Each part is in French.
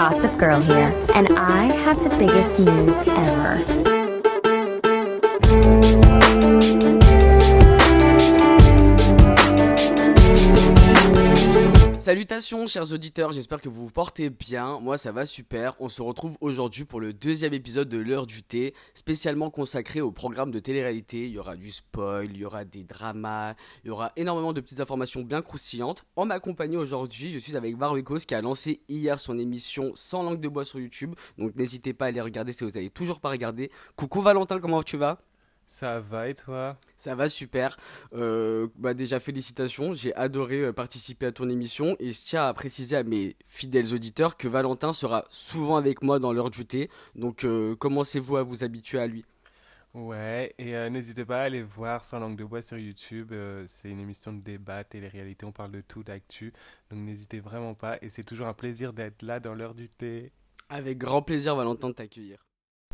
Gossip Girl here, and I have the biggest news ever. Salutations chers auditeurs, j'espère que vous vous portez bien, moi ça va super. On se retrouve aujourd'hui pour le deuxième épisode de l'heure du thé, spécialement consacré au programme de télé-réalité. Il y aura du spoil, il y aura des dramas, il y aura énormément de petites informations bien croustillantes. En ma compagnie aujourd'hui, je suis avec Barouikos qui a lancé hier son émission Sans langue de bois sur YouTube, donc n'hésitez pas à aller regarder si vous n'avez toujours pas regardé. Coucou Valentin, comment tu vas ? Ça va et toi ? Ça va super, déjà félicitations, j'ai adoré participer à ton émission et je tiens à préciser à mes fidèles auditeurs que Valentin sera souvent avec moi dans l'heure du thé, donc commencez-vous à vous habituer à lui. Ouais, et n'hésitez pas à aller voir Sans langue de bois sur YouTube, c'est une émission de débat, télé-réalité, on parle de tout, d'actu, donc n'hésitez vraiment pas et c'est toujours un plaisir d'être là dans l'heure du thé. Avec grand plaisir Valentin de t'accueillir.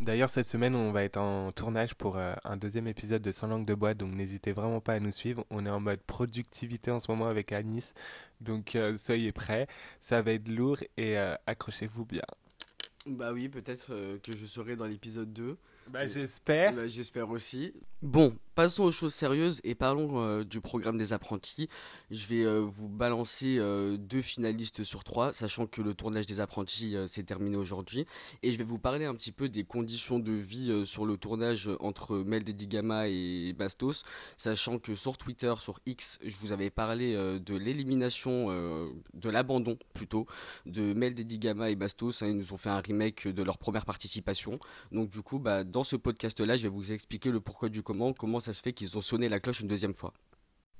D'ailleurs, cette semaine, on va être en tournage pour un deuxième épisode de Sans langue de bois, donc n'hésitez vraiment pas à nous suivre. On est en mode productivité en ce moment avec Anis, donc soyez prêts, ça va être lourd et accrochez-vous bien. Bah oui, peut-être que je serai dans l'épisode 2. Bah j'espère. Bah, j'espère aussi. Bon, passons aux choses sérieuses et parlons du programme des apprentis. Je vais vous balancer 2 finalistes sur 3, sachant que le tournage des apprentis s'est terminé aujourd'hui. Et je vais vous parler un petit peu des conditions de vie sur le tournage entre Mel Dédigama et Bastos, sachant que sur Twitter, sur X, je vous avais parlé de l'élimination, de l'abandon plutôt, de Mel Dédigama et Bastos. Hein, ils nous ont fait un remake de leur première participation. Donc du coup, bah, dans ce podcast-là, je vais vous expliquer le pourquoi du comment ça se fait qu'ils ont sonné la cloche une deuxième fois.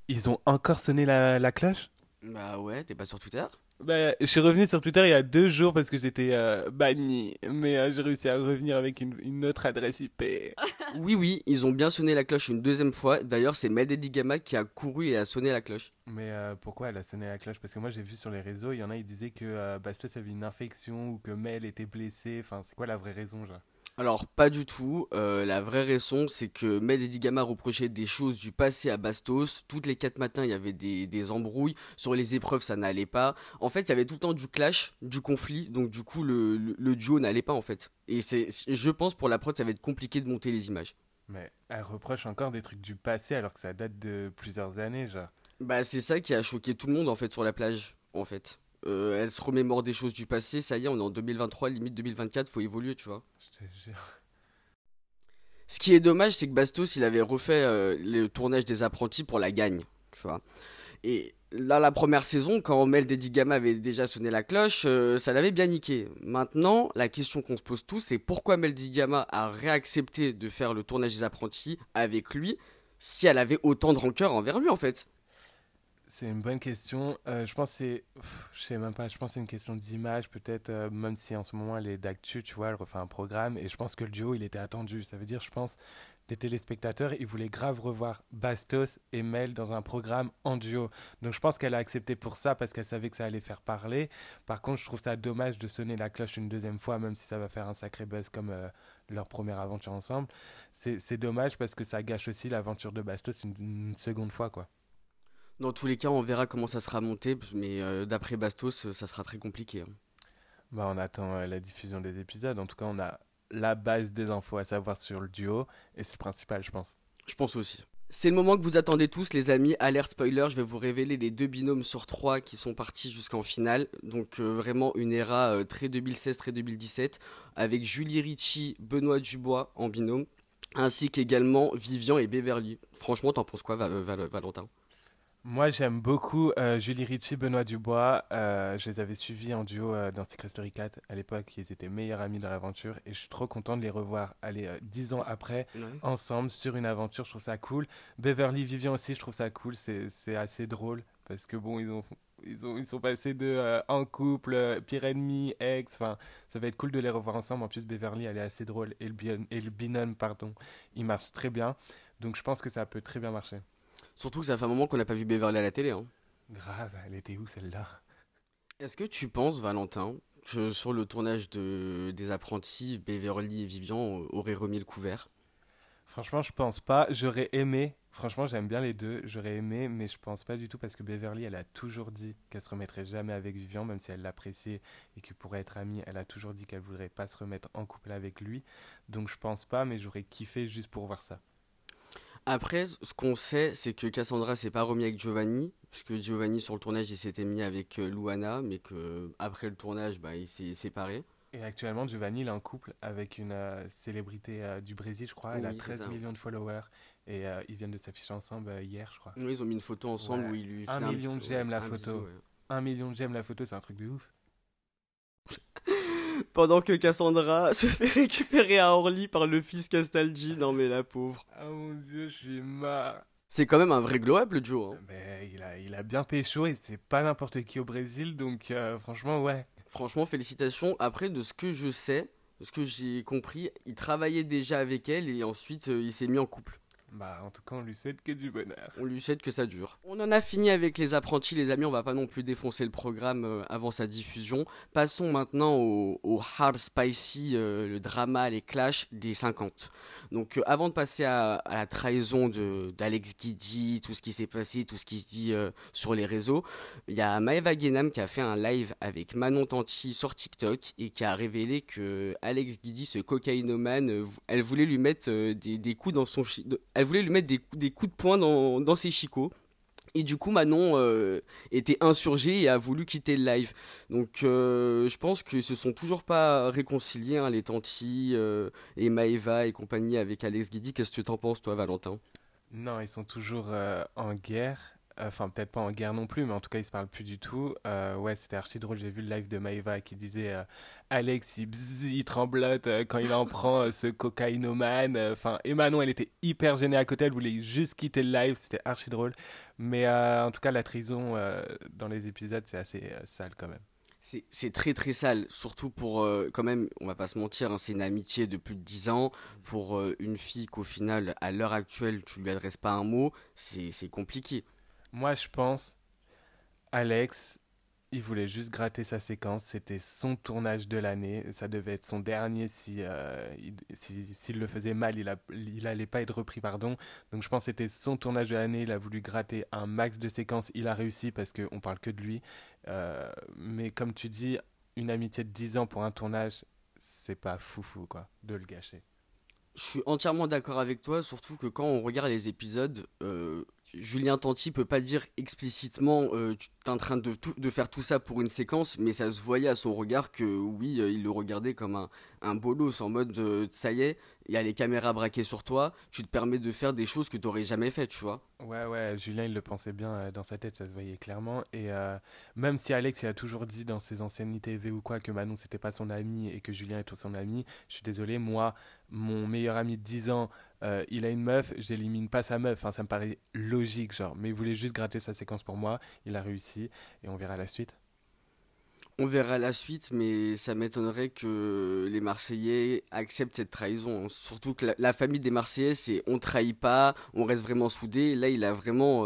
Ils ont encore sonné la cloche ? Bah ouais, t'es pas sur Twitter ? Bah, je suis revenu sur Twitter il y a 2 jours parce que j'étais banni, mais j'ai réussi à revenir avec une autre adresse IP. Oui, ils ont bien sonné la cloche une deuxième fois. D'ailleurs, c'est Mel Dédigama qui a couru et a sonné la cloche. Mais pourquoi elle a sonné la cloche ? Parce que moi, j'ai vu sur les réseaux, il y en a qui disaient que Bastos avait une infection ou que Mel était blessée. Enfin, c'est quoi la vraie raison, genre ? Alors pas du tout, la vraie raison c'est que Mel Dédigama reprochait des choses du passé à Bastos, toutes les 4 matins il y avait des embrouilles, sur les épreuves ça n'allait pas, en fait il y avait tout le temps du clash, du conflit, donc du coup le duo n'allait pas en fait. Et je pense pour la prod ça va être compliqué de monter les images. Mais elle reproche encore des trucs du passé alors que ça date de plusieurs années genre. Bah c'est ça qui a choqué tout le monde en fait sur la plage en fait. Elle se remémore des choses du passé, ça y est, on est en 2023, limite 2024, faut évoluer, tu vois. Je te jure. Ce qui est dommage, c'est que Bastos, il avait refait le tournage des apprentis pour la gagne, tu vois. Et là, la première saison, quand Mel Dédigama avait déjà sonné la cloche, ça l'avait bien niqué. Maintenant, la question qu'on se pose tous, c'est pourquoi Mel Dédigama a réaccepté de faire le tournage des apprentis avec lui, si elle avait autant de rancœur envers lui, en fait. C'est une bonne question. Je pense que c'est... Je sais même pas. Je pense que c'est une question d'image, peut-être, même si en ce moment, elle est d'actu, tu vois, elle refait un programme. Et je pense que le duo, il était attendu. Ça veut dire, je pense, les téléspectateurs, ils voulaient grave revoir Bastos et Mel dans un programme en duo. Donc, je pense qu'elle a accepté pour ça parce qu'elle savait que ça allait faire parler. Par contre, je trouve ça dommage de sonner la cloche une deuxième fois, même si ça va faire un sacré buzz comme leur première aventure ensemble. C'est dommage parce que ça gâche aussi l'aventure de Bastos une seconde fois, quoi. Dans tous les cas, on verra comment ça sera monté, mais d'après Bastos, ça sera très compliqué. Hein. Bah, on attend la diffusion des épisodes. En tout cas, on a la base des infos à savoir sur le duo, et c'est le principal, je pense. Je pense aussi. C'est le moment que vous attendez tous, les amis. Alerte spoiler, je vais vous révéler les 2 binômes sur 3 qui sont partis jusqu'en finale. Donc vraiment une era très 2016, très 2017, avec Julie Ricci, Benoît Dubois en binôme, ainsi qu'également Vivian et Beverly. Franchement, t'en penses quoi, Valentin ? Moi, j'aime beaucoup Julie Ricci, Benoît Dubois. Je les avais suivis en duo dans Secret Story 4. À l'époque, ils étaient meilleurs amis dans l'aventure. Et je suis trop content de les revoir. Allez, 10 ans après, ensemble, sur une aventure. Je trouve ça cool. Beverly, Vivian aussi, je trouve ça cool. C'est assez drôle. Parce que bon, ils sont passés de en couple, pire ennemi, ex. Enfin, ça va être cool de les revoir ensemble. En plus, Beverly, elle est assez drôle. Et le binôme, pardon, il marche très bien. Donc, je pense que ça peut très bien marcher. Surtout que ça fait un moment qu'on n'a pas vu Beverly à la télé. Hein. Grave, elle était où celle-là ? Est-ce que tu penses, Valentin, que sur le tournage des apprentis, Beverly et Vivian auraient remis le couvert ? Franchement, je pense pas. J'aurais aimé Franchement, j'aime bien les deux. J'aurais aimé, mais je pense pas du tout parce que Beverly, elle a toujours dit qu'elle se remettrait jamais avec Vivian, même si elle l'appréciait et qu'ils pourraient être amis. Elle a toujours dit qu'elle voudrait pas se remettre en couple avec lui. Donc je pense pas, mais j'aurais kiffé juste pour voir ça. Après, ce qu'on sait, c'est que Cassandra s'est pas remis avec Giovanni, puisque Giovanni, sur le tournage, il s'était mis avec Luana, mais qu'après le tournage, il s'est séparé. Et actuellement, Giovanni, il est en couple avec une célébrité du Brésil, je crois. Elle a 13 millions de followers. Et ils viennent de s'afficher ensemble hier, je crois. Oui, ils ont mis une photo ensemble où il lui fait un million de j'aime la photo. 1 million de j'aime la photo, c'est un truc de ouf. Pendant que Cassandra se fait récupérer à Orly par le fils Castaldi. Non mais la pauvre. Ah mon dieu, je suis marre. C'est quand même un vrai glow-up le Joe. Hein. Mais il a bien pécho et c'est pas n'importe qui au Brésil, donc franchement, ouais. Franchement, félicitations. Après, de ce que je sais, de ce que j'ai compris, il travaillait déjà avec elle et ensuite il s'est mis en couple. Bah, en tout cas, on lui souhaite que du bonheur. On lui souhaite que ça dure. On en a fini avec Les Apprentis, les amis. On va pas non plus défoncer le programme avant sa diffusion. Passons maintenant au Hard Spicy, le drama, les clashs des 50. Donc, avant de passer à la trahison d'Alex Guidi, tout ce qui s'est passé, tout ce qui se dit sur les réseaux, il y a Maëva Guénam qui a fait un live avec Manon Tanti sur TikTok et qui a révélé que Alex Guidi, ce cocaïnomane, elle voulait lui mettre des coups dans son... Elle voulait lui mettre des coups de poing dans ses chicots. Et du coup, Manon était insurgée et a voulu quitter le live. Donc, je pense qu'ils ne se sont toujours pas réconciliés, les Tanti et Maëva et compagnie avec Alex Guidi. Qu'est-ce que tu en penses, toi, Valentin ? Non, ils sont toujours en guerre. Enfin, peut-être pas en guerre non plus, mais en tout cas, ils se parlent plus du tout. Ouais, c'était archi drôle. J'ai vu le live de Maëva qui disait Alex, il tremblote quand il en prend ce cocaïnomane. Enfin, et Manon, elle était hyper gênée à côté. Elle voulait juste quitter le live. C'était archi drôle. Mais en tout cas, la trahison dans les épisodes, c'est assez sale quand même. C'est très très sale, surtout pour, quand même, on va pas se mentir, c'est une amitié de plus de 10 ans, pour une fille qu'au final, à l'heure actuelle, tu lui adresses pas un mot, c'est compliqué. Moi, je pense, Alex, il voulait juste gratter sa séquence. C'était son tournage de l'année. Ça devait être son dernier. S'il le faisait mal, il allait pas être repris, pardon. Donc, je pense que c'était son tournage de l'année. Il a voulu gratter un max de séquences. Il a réussi parce qu'on parle que de lui. Mais comme tu dis, une amitié de 10 ans pour un tournage, c'est pas foufou, quoi, de le gâcher. Je suis entièrement d'accord avec toi, surtout que quand on regarde les épisodes... Julien Tanti peut pas dire explicitement tu es en train de faire tout ça pour une séquence, mais ça se voyait à son regard que oui, il le regardait comme un bolos, en mode ça y est, il y a les caméras braquées sur toi, tu te permets de faire des choses que tu aurais jamais faites, tu vois. Ouais, Julien il le pensait bien dans sa tête, ça se voyait clairement, et même si Alex il a toujours dit dans ses anciennes ITV ou quoi que Manon c'était pas son ami et que Julien était son ami, je suis désolé, moi, mon meilleur ami de 10 ans, il a une meuf, j'élimine pas sa meuf, ça me paraît logique, mais il voulait juste gratter sa séquence pour moi, il a réussi, et on verra la suite. On verra la suite, mais ça m'étonnerait que les Marseillais acceptent cette trahison, surtout que la famille des Marseillais, c'est on trahit pas, on reste vraiment soudés, là il a vraiment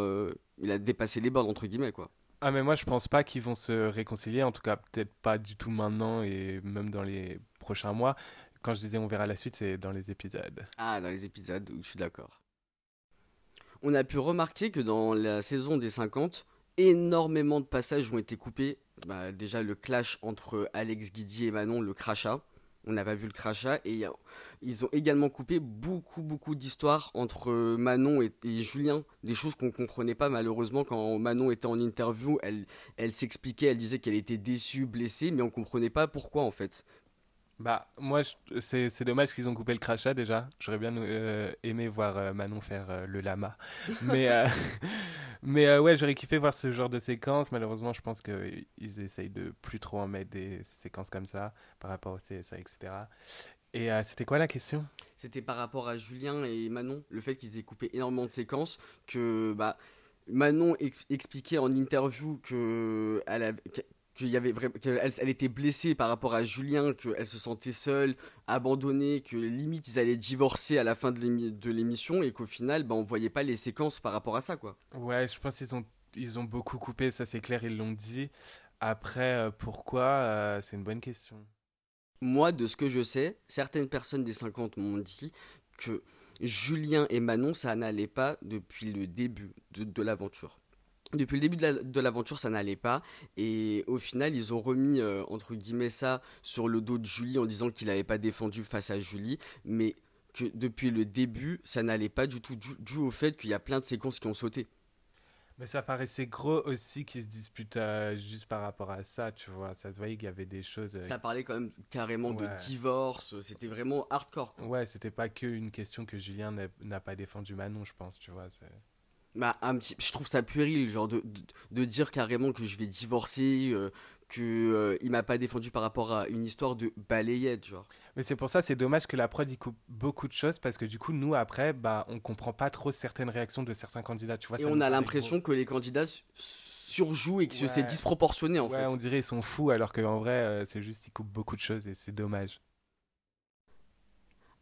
il a dépassé les bornes, entre guillemets, quoi. Ah mais moi je pense pas qu'ils vont se réconcilier, en tout cas peut-être pas du tout maintenant, et même dans les prochains mois. Quand je disais on verra la suite, c'est dans les épisodes. Ah, dans les épisodes, je suis d'accord. On a pu remarquer que dans la saison des 50, énormément de passages ont été coupés. Déjà, le clash entre Alex Guidi et Manon, le crachat. On n'a pas vu le crachat. Et ils ont également coupé beaucoup d'histoires entre Manon et Julien. Des choses qu'on ne comprenait pas malheureusement. Quand Manon était en interview, elle s'expliquait, elle disait qu'elle était déçue, blessée, mais on ne comprenait pas pourquoi en fait. Moi, c'est dommage qu'ils ont coupé le crachat déjà. J'aurais bien aimé voir Manon faire le lama. Mais ouais, j'aurais kiffé voir ce genre de séquences. Malheureusement, je pense qu'ils essayent de plus trop en mettre des séquences comme ça par rapport au CSA, etc. Et c'était quoi la question ? C'était par rapport à Julien et Manon. Le fait qu'ils aient coupé énormément de séquences, que Manon expliquait en interview qu'elle était blessée par rapport à Julien, qu'elle se sentait seule, abandonnée, que limite ils allaient divorcer à la fin de l'émission et qu'au final on voyait pas les séquences par rapport à ça, quoi. Ouais, je pense qu'ils ont beaucoup coupé, ça c'est clair, ils l'ont dit. Après pourquoi, c'est une bonne question. Moi, de ce que je sais, certaines personnes des 50 m'ont dit que Julien et Manon, ça n'allait pas depuis le début de l'aventure. Depuis le début de l'aventure, ça n'allait pas, et au final, ils ont remis, entre guillemets, ça sur le dos de Julie en disant qu'il n'avait pas défendu face à Julie, mais que depuis le début, ça n'allait pas du tout, dû au fait qu'il y a plein de séquences qui ont sauté. Mais ça paraissait gros aussi qu'ils se disputent juste par rapport à ça, tu vois, ça se voyait qu'il y avait des choses... Ça parlait quand même carrément de divorce, c'était vraiment hardcore, quoi. Ouais, c'était pas qu'une question que Julien n'a pas défendu Manon, je pense, tu vois, c'est... Bah, je trouve ça puéril, genre de dire carrément que je vais divorcer, qu'il m'a pas défendu par rapport à une histoire de balayette, genre. Mais c'est pour ça, c'est dommage que la prod, il coupe beaucoup de choses, parce que du coup, nous, après, bah, on comprend pas trop certaines réactions de certains candidats, tu vois. Et on a l'impression que les candidats surjouent et que c'est disproportionné, en fait. Ouais, on dirait ils sont fous, alors qu'en vrai, c'est juste qu'ils coupent beaucoup de choses et c'est dommage.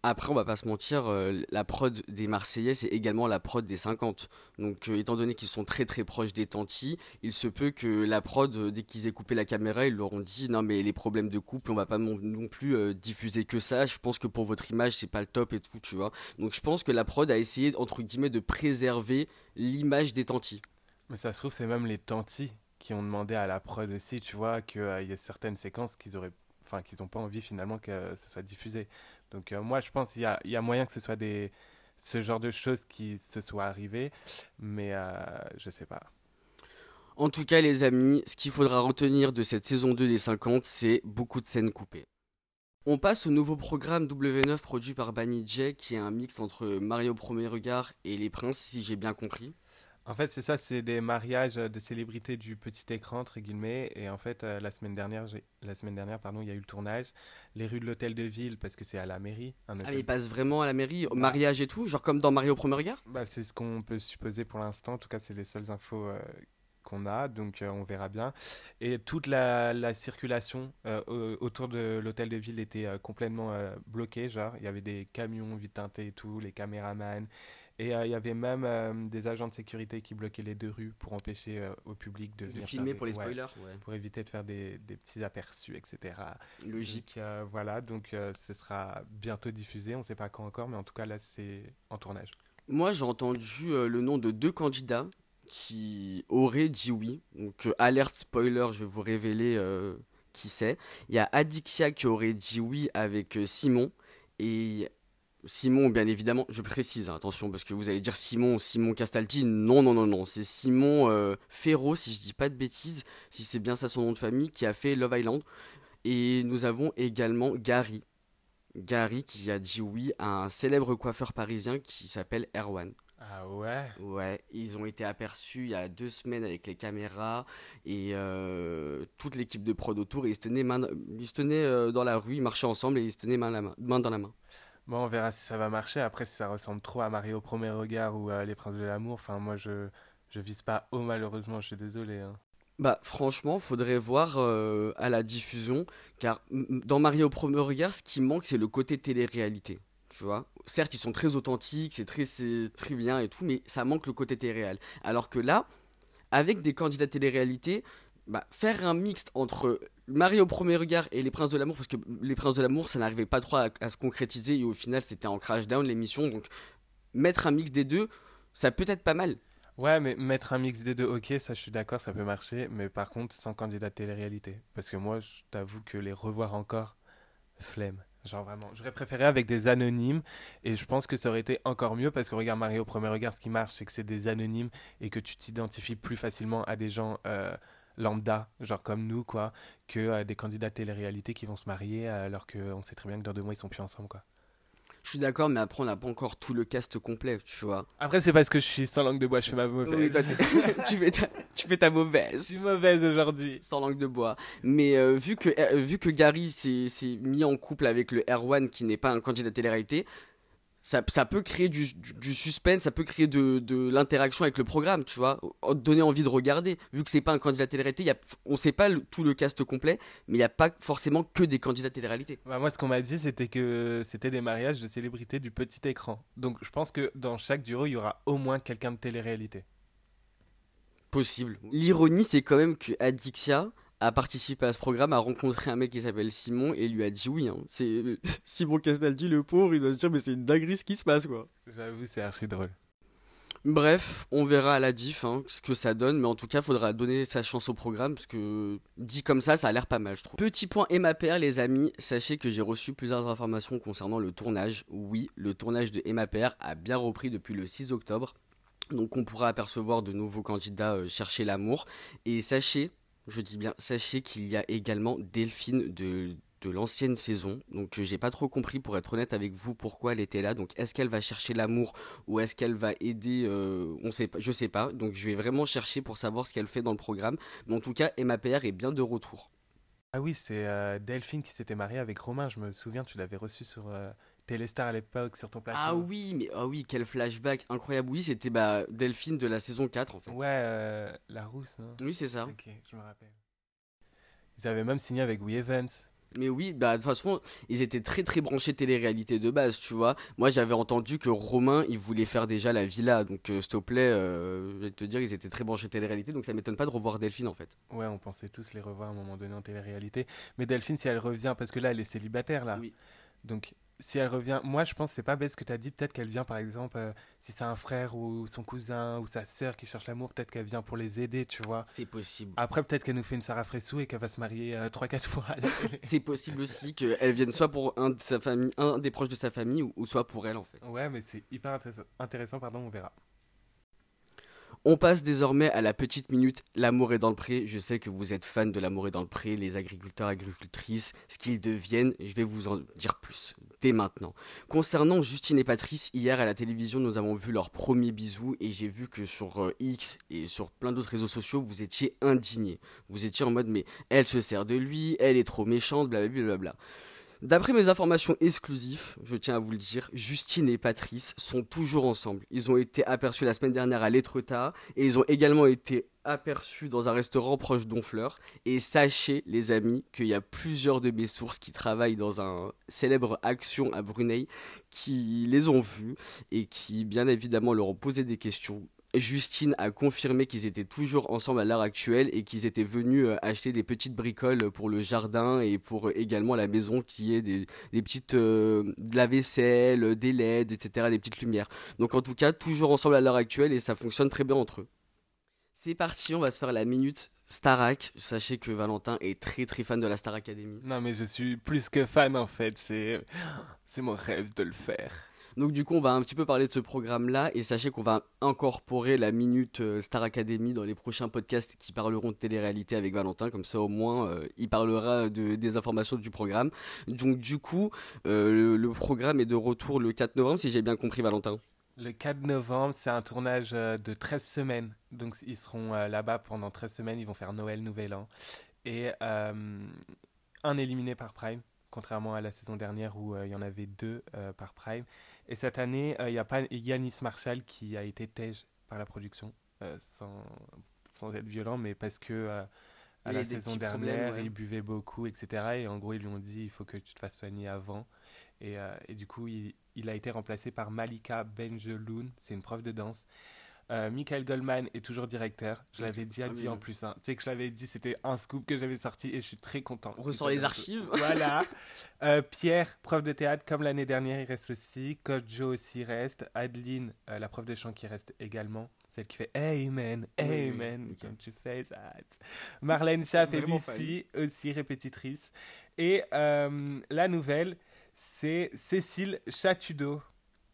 Après, on va pas se mentir, la prod des Marseillais, c'est également la prod des 50. Donc, étant donné qu'ils sont très très proches des Tanti, il se peut que la prod, dès qu'ils aient coupé la caméra, ils leur ont dit « Non, mais les problèmes de couple, on va pas non plus diffuser que ça. Je pense que pour votre image, c'est pas le top et tout, tu vois. » Donc, je pense que la prod a essayé, entre guillemets, de préserver l'image des Tanti. Mais ça se trouve, c'est même les Tanti qui ont demandé à la prod aussi, tu vois, qu'il y a certaines séquences qu'ils n'ont pas envie finalement que ce soit diffusé. Donc moi, je pense qu'il y a moyen que ce soit ce genre de choses qui se soient arrivées, mais je sais pas. En tout cas, les amis, ce qu'il faudra retenir de cette saison 2 des 50, c'est beaucoup de scènes coupées. On passe au nouveau programme W9 produit par Banijay, qui est un mix entre Mariés au Premier Regard et Les Princes, si j'ai bien compris. En fait, c'est ça, c'est des mariages de célébrités du petit écran, entre guillemets. Et en fait, la semaine dernière, il y a eu le tournage. Les rues de l'hôtel de ville, parce que c'est à la mairie. Mais ils passent vraiment à la mairie, au mariage et tout, genre comme dans Mariés au Premier Regard ? Bah, c'est ce qu'on peut supposer pour l'instant. En tout cas, c'est les seules infos qu'on a, donc on verra bien. Et toute la circulation autour de l'hôtel de ville était complètement bloquée. Genre, il y avait des camions vite teintés et tout, les caméramans. Et il y avait même des agents de sécurité qui bloquaient les deux rues pour empêcher au public de venir filmer pour les spoilers. Ouais. Pour éviter de faire des petits aperçus, etc. Logique. Voilà, donc ce sera bientôt diffusé. On ne sait pas quand encore, mais en tout cas, là, c'est en tournage. Moi, j'ai entendu le nom de 2 candidats qui auraient dit oui. Donc, alerte spoiler, je vais vous révéler qui c'est. Il y a Adixia qui aurait dit oui avec Simon et... Simon, bien évidemment, je précise, attention, parce que vous allez dire Simon Castaldi, non, c'est Simon Ferro, si je dis pas de bêtises, si c'est bien ça son nom de famille, qui a fait Love Island. Et nous avons également Gary qui a dit oui à un célèbre coiffeur parisien qui s'appelle Erwan. Ah ouais? Ouais, ils ont été aperçus il y a 2 semaines avec les caméras et toute l'équipe de prod autour, et ils se tenaient dans la rue, ils marchaient ensemble et ils se tenaient main dans la main. Bon, on verra si ça va marcher. Après, si ça ressemble trop à Mariés au Premier Regard ou à Les Princes de l'amour, enfin, moi, je vise pas haut, malheureusement, je suis désolé. Bah, franchement, faudrait voir à la diffusion, car dans Mariés au Premier Regard, ce qui manque, c'est le côté télé-réalité, tu vois. Certes, ils sont très authentiques, c'est très bien et tout, mais ça manque le côté télé-réel. Alors que là, avec des candidats télé-réalité, bah, faire un mixte entre... Mariés au Premier Regard et Les Princes de l'amour, parce que Les Princes de l'amour, ça n'arrivait pas trop à se concrétiser, et au final c'était en crash down l'émission, donc mettre un mix des deux, ça peut être pas mal. Ouais, mais mettre un mix des deux, ok, ça je suis d'accord, ça peut marcher, mais par contre sans candidat de télé-réalité, parce que moi je t'avoue que les revoir encore, flemme. Genre vraiment, j'aurais préféré avec des anonymes, et je pense que ça aurait été encore mieux, parce que regarde Mariés au Premier Regard, ce qui marche c'est que c'est des anonymes et que tu t'identifies plus facilement à des gens... lambda, genre comme nous, quoi, que des candidats de télé-réalité qui vont se marier alors qu'on sait très bien que dans 2 mois, ils sont plus ensemble, quoi. Je suis d'accord, mais après, on n'a pas encore tout le cast complet, tu vois. Après, c'est parce que je suis sans langue de bois, je fais ma mauvaise. Oui, toi, tu fais ta mauvaise. Je suis mauvaise aujourd'hui. Sans langue de bois. Mais vu que Gary s'est mis en couple avec le Erwan, qui n'est pas un candidat de télé-réalité, ça peut créer du suspense, ça peut créer de l'interaction avec le programme, tu vois, donner envie de regarder. Vu que c'est pas un candidat télé-réalité, on sait pas tout le cast complet, mais il y a pas forcément que des candidats télé-réalité. Bah moi, ce qu'on m'a dit, c'était que c'était des mariages de célébrités du petit écran. Donc je pense que dans chaque duo, il y aura au moins quelqu'un de télé-réalité. Possible. L'ironie, c'est quand même que Adixia a participé à ce programme, a rencontré un mec qui s'appelle Simon et lui a dit oui. Hein. C'est Simon Castaldi, le pauvre, il doit se dire mais c'est une dinguerie ce qui se passe quoi. J'avoue, c'est archi drôle. Bref, on verra à la diff hein, ce que ça donne, mais en tout cas, faudra donner sa chance au programme, parce que dit comme ça a l'air pas mal, je trouve. Petit point Emma Paire, les amis, sachez que j'ai reçu plusieurs informations concernant le tournage. Oui, le tournage de Emma Paire a bien repris depuis le 6 octobre, donc on pourra apercevoir de nouveaux candidats chercher l'amour. Et sachez, je dis bien, sachez qu'il y a également Delphine de l'ancienne saison, donc j'ai pas trop compris pour être honnête avec vous pourquoi elle était là, donc est-ce qu'elle va chercher l'amour ou est-ce qu'elle va aider, on sait pas, je sais pas, donc je vais vraiment chercher pour savoir ce qu'elle fait dans le programme, mais en tout cas Emma Paire est bien de retour. Ah oui, c'est Delphine qui s'était mariée avec Romain, je me souviens, tu l'avais reçue sur Téléstar à l'époque, sur ton plateau. Ah oui, mais ah oui, quel flashback incroyable, oui c'était Delphine de la saison 4 en fait. Ouais, la rousse. Hein. Oui c'est ça. Ok, je me rappelle. Ils avaient même signé avec We Evans. Mais oui, de toute façon, ils étaient très très branchés télé-réalité de base, tu vois. Moi, j'avais entendu que Romain, il voulait faire déjà la villa, donc s'il te plaît, je vais te dire, ils étaient très branchés télé-réalité, donc ça m'étonne pas de revoir Delphine en fait. Ouais, on pensait tous les revoir à un moment donné en télé-réalité. Mais Delphine, si elle revient, parce que là, elle est célibataire là. Oui. Donc, si elle revient, moi je pense que c'est pas bête ce que t'as dit, peut-être qu'elle vient par exemple, si c'est un frère ou son cousin ou sa sœur qui cherche l'amour, peut-être qu'elle vient pour les aider, tu vois. C'est possible. Après peut-être qu'elle nous fait une Sarah Fressou et qu'elle va se marier 3-4 fois. C'est possible aussi qu'elle vienne soit pour un des proches de sa famille ou soit pour elle en fait. Ouais mais c'est hyper intéressant, pardon, on verra. On passe désormais à la petite minute L'amour est dans le pré. Je sais que vous êtes fans de L'amour est dans le pré, les agriculteurs, agricultrices, ce qu'ils deviennent. Je vais vous en dire plus dès maintenant. Concernant Justine et Patrice, hier à la télévision, nous avons vu leur premier bisou et j'ai vu que sur X et sur plein d'autres réseaux sociaux, vous étiez indignés. Vous étiez en mode mais elle se sert de lui, elle est trop méchante, blablabla. D'après mes informations exclusives, je tiens à vous le dire, Justine et Patrice sont toujours ensemble. Ils ont été aperçus la semaine dernière à l'Étretat et ils ont également été aperçus dans un restaurant proche d'Honfleur. Et sachez, les amis, qu'il y a plusieurs de mes sources qui travaillent dans un célèbre action à Brunei qui les ont vus et qui, bien évidemment, leur ont posé des questions. Justine a confirmé qu'ils étaient toujours ensemble à l'heure actuelle et qu'ils étaient venus acheter des petites bricoles pour le jardin et pour également la maison qui est des petites de la vaisselle, des LED, etc., des petites lumières. Donc en tout cas, toujours ensemble à l'heure actuelle et ça fonctionne très bien entre eux. C'est parti, on va se faire la minute Starac. Sachez que Valentin est très très fan de la Star Academy. Non mais je suis plus que fan en fait, c'est mon rêve de le faire. Donc du coup, on va un petit peu parler de ce programme-là et sachez qu'on va incorporer la minute Star Academy dans les prochains podcasts qui parleront de télé-réalité avec Valentin. Comme ça, au moins, il parlera des informations du programme. Donc du coup, le programme est de retour le 4 novembre, si j'ai bien compris, Valentin. Le 4 novembre, c'est un tournage de 13 semaines. Donc ils seront là-bas pendant 13 semaines, ils vont faire Noël, Nouvel An. Et un éliminé par Prime, contrairement à la saison dernière où il y en avait deux par Prime. Et cette année, il y a pas Yanis Marshall qui a été tège par la production, sans être violent, mais parce que à la saison dernière, ouais. Il buvait beaucoup, etc. Et en gros, ils lui ont dit, il faut que tu te fasses soigner avant. Et du coup, il a été remplacé par Malika Benjeloun, c'est une prof de danse. Michael Goldman est toujours directeur. Je l'avais déjà dit en plus. Hein. Tu sais que je l'avais dit, c'était un scoop que j'avais sorti et je suis très content. On ressort les archives. Voilà. Pierre, prof de théâtre, comme l'année dernière, il reste aussi. Coach Joe aussi reste. Adeline, la prof de chant qui reste également. Celle qui fait Amen, Amen, oui. Comme tu fais ça. Marlène Schaff et Lucie, aussi répétitrice. Et la nouvelle, c'est Cécile Chatudo.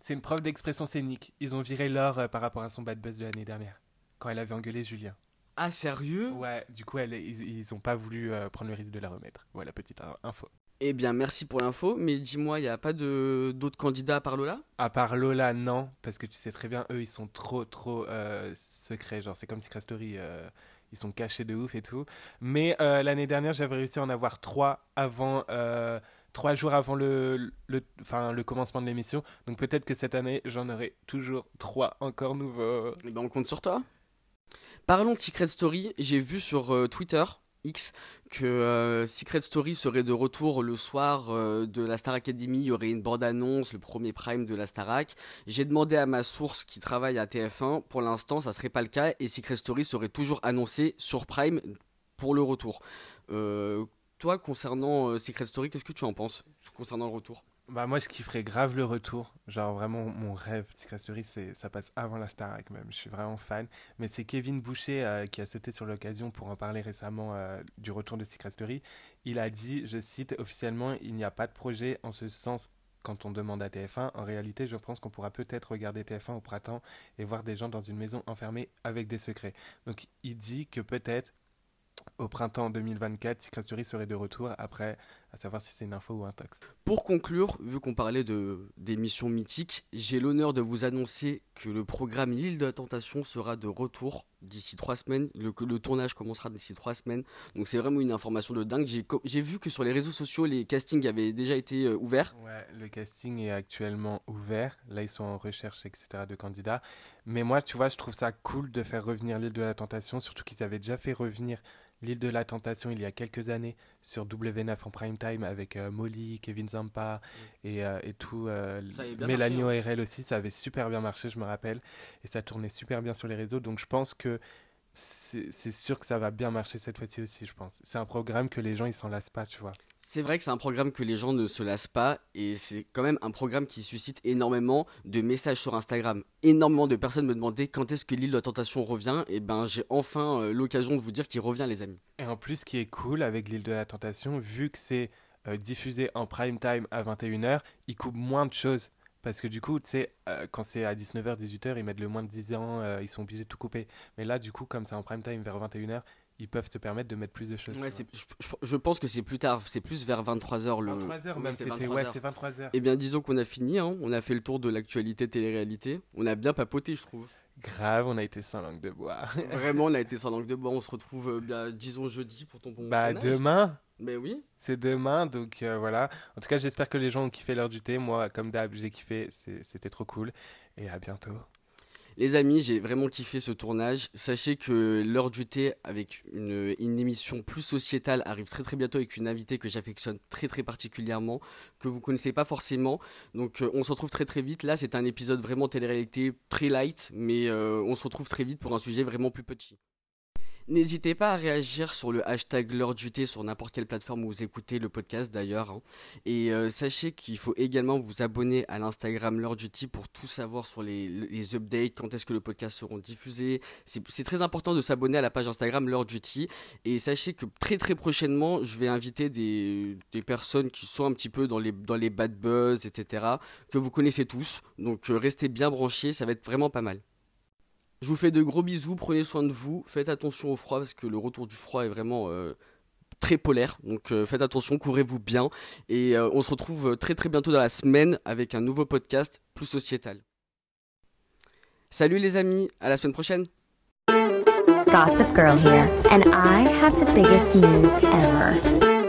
C'est une preuve d'expression scénique. Ils ont viré Laure par rapport à son bad buzz de l'année dernière, quand elle avait engueulé Julien. Ah, sérieux ? Ouais, du coup, ils n'ont pas voulu prendre le risque de la remettre. Voilà, petite info. Eh bien, merci pour l'info, mais dis-moi, il n'y a pas d'autres candidats à part Lola ? À part Lola, non, parce que tu sais très bien, eux, ils sont trop secrets. Genre, c'est comme Secret Story, ils sont cachés de ouf et tout. Mais l'année dernière, j'avais réussi à en avoir 3 avant... 3 jours avant le commencement de l'émission. Donc peut-être que cette année, j'en aurai toujours 3 encore nouveaux. Et ben on compte sur toi. Parlons de Secret Story. J'ai vu sur Twitter, X, que Secret Story serait de retour le soir de la Star Academy. Il y aurait une bande-annonce, le premier prime de la Starac. J'ai demandé à ma source qui travaille à TF1. Pour l'instant, ça serait pas le cas. Et Secret Story serait toujours annoncé sur Prime pour le retour. Toi, concernant Secret Story, qu'est-ce que tu en penses concernant le retour ? Bah moi, ce qui ferait grave le retour, genre vraiment mon rêve, Secret Story, ça passe avant la Star Academy même, je suis vraiment fan. Mais c'est Kevin Boucher qui a sauté sur l'occasion pour en parler récemment du retour de Secret Story. Il a dit, je cite, « Officiellement, il n'y a pas de projet en ce sens quand on demande à TF1. En réalité, je pense qu'on pourra peut-être regarder TF1 au printemps et voir des gens dans une maison enfermée avec des secrets. » Donc il dit que peut-être... au printemps 2024, Secret Story serait de retour, après, à savoir si c'est une info ou un tox. Pour conclure, vu qu'on parlait d'émissions mythiques, j'ai l'honneur de vous annoncer que le programme L'île de la Tentation sera de retour d'ici 3 semaines. Le tournage commencera d'ici 3 semaines. Donc c'est vraiment une information de dingue. J'ai vu que sur les réseaux sociaux, les castings avaient déjà été ouverts. Ouais, le casting est actuellement ouvert. Là, ils sont en recherche, etc. de candidats. Mais moi, tu vois, je trouve ça cool de faire revenir L'île de la Tentation, surtout qu'ils avaient déjà fait revenir... L'île de la Tentation, il y a quelques années, sur W9 en prime time, avec Molly, Kevin Zampa et tout. Mélanie ORL aussi, ça avait super bien marché, je me rappelle. Et ça tournait super bien sur les réseaux. Donc je pense que c'est sûr que ça va bien marcher cette fois-ci aussi, je pense. C'est un programme que les gens, ils s'en lassent pas, tu vois. C'est vrai que c'est un programme que les gens ne se lassent pas. Et c'est quand même un programme qui suscite énormément de messages sur Instagram. Énormément de personnes me demandaient quand est-ce que l'île de la Tentation revient. Et ben j'ai enfin l'occasion de vous dire qu'il revient, les amis. Et en plus, ce qui est cool avec l'île de la Tentation, vu que c'est diffusé en prime time à 21h, il coupe moins de choses. Parce que du coup, tu sais, quand c'est à 19h, 18h, ils mettent le moins de 10 ans, ils sont obligés de tout couper. Mais là, du coup, comme c'est en prime time vers 21h, ils peuvent se permettre de mettre plus de choses. Ouais, je pense que c'est plus tard, c'est plus vers 23h. 23h même, c'était 23h. Ouais, c'est 23h. Eh bien, disons qu'on a fini, hein. On a fait le tour de l'actualité télé-réalité. On a bien papoté, je trouve. Grave, on a été sans langue de bois. Vraiment, on a été sans langue de bois. On se retrouve, disons, jeudi pour ton bon tournage. Demain. Mais oui. C'est demain, donc voilà. En tout cas, j'espère que les gens ont kiffé l'heure du thé. Moi, comme d'hab, j'ai kiffé. C'était trop cool. Et à bientôt. Les amis, j'ai vraiment kiffé ce tournage. Sachez que l'heure du thé avec une émission plus sociétale arrive très très bientôt avec une invitée que j'affectionne très très particulièrement, que vous connaissez pas forcément. Donc on se retrouve très très vite. Là, c'est un épisode vraiment télé-réalité très light, mais on se retrouve très vite pour un sujet vraiment plus petit. N'hésitez pas à réagir sur le hashtag l'heure du thé sur n'importe quelle plateforme où vous écoutez le podcast d'ailleurs. Hein. Et sachez qu'il faut également vous abonner à l'Instagram l'heure du thé pour tout savoir sur les updates, quand est-ce que le podcast seront diffusés. C'est très important de s'abonner à la page Instagram l'heure du thé. Et sachez que très très prochainement, je vais inviter des personnes qui sont un petit peu dans les bad buzz, etc. que vous connaissez tous. Donc restez bien branchés, ça va être vraiment pas mal. Je vous fais de gros bisous, prenez soin de vous, faites attention au froid parce que le retour du froid est vraiment très polaire. Donc faites attention, couvrez-vous bien et on se retrouve très très bientôt dans la semaine avec un nouveau podcast plus sociétal. Salut les amis, à la semaine prochaine. Gossip Girl here and I have the biggest news ever.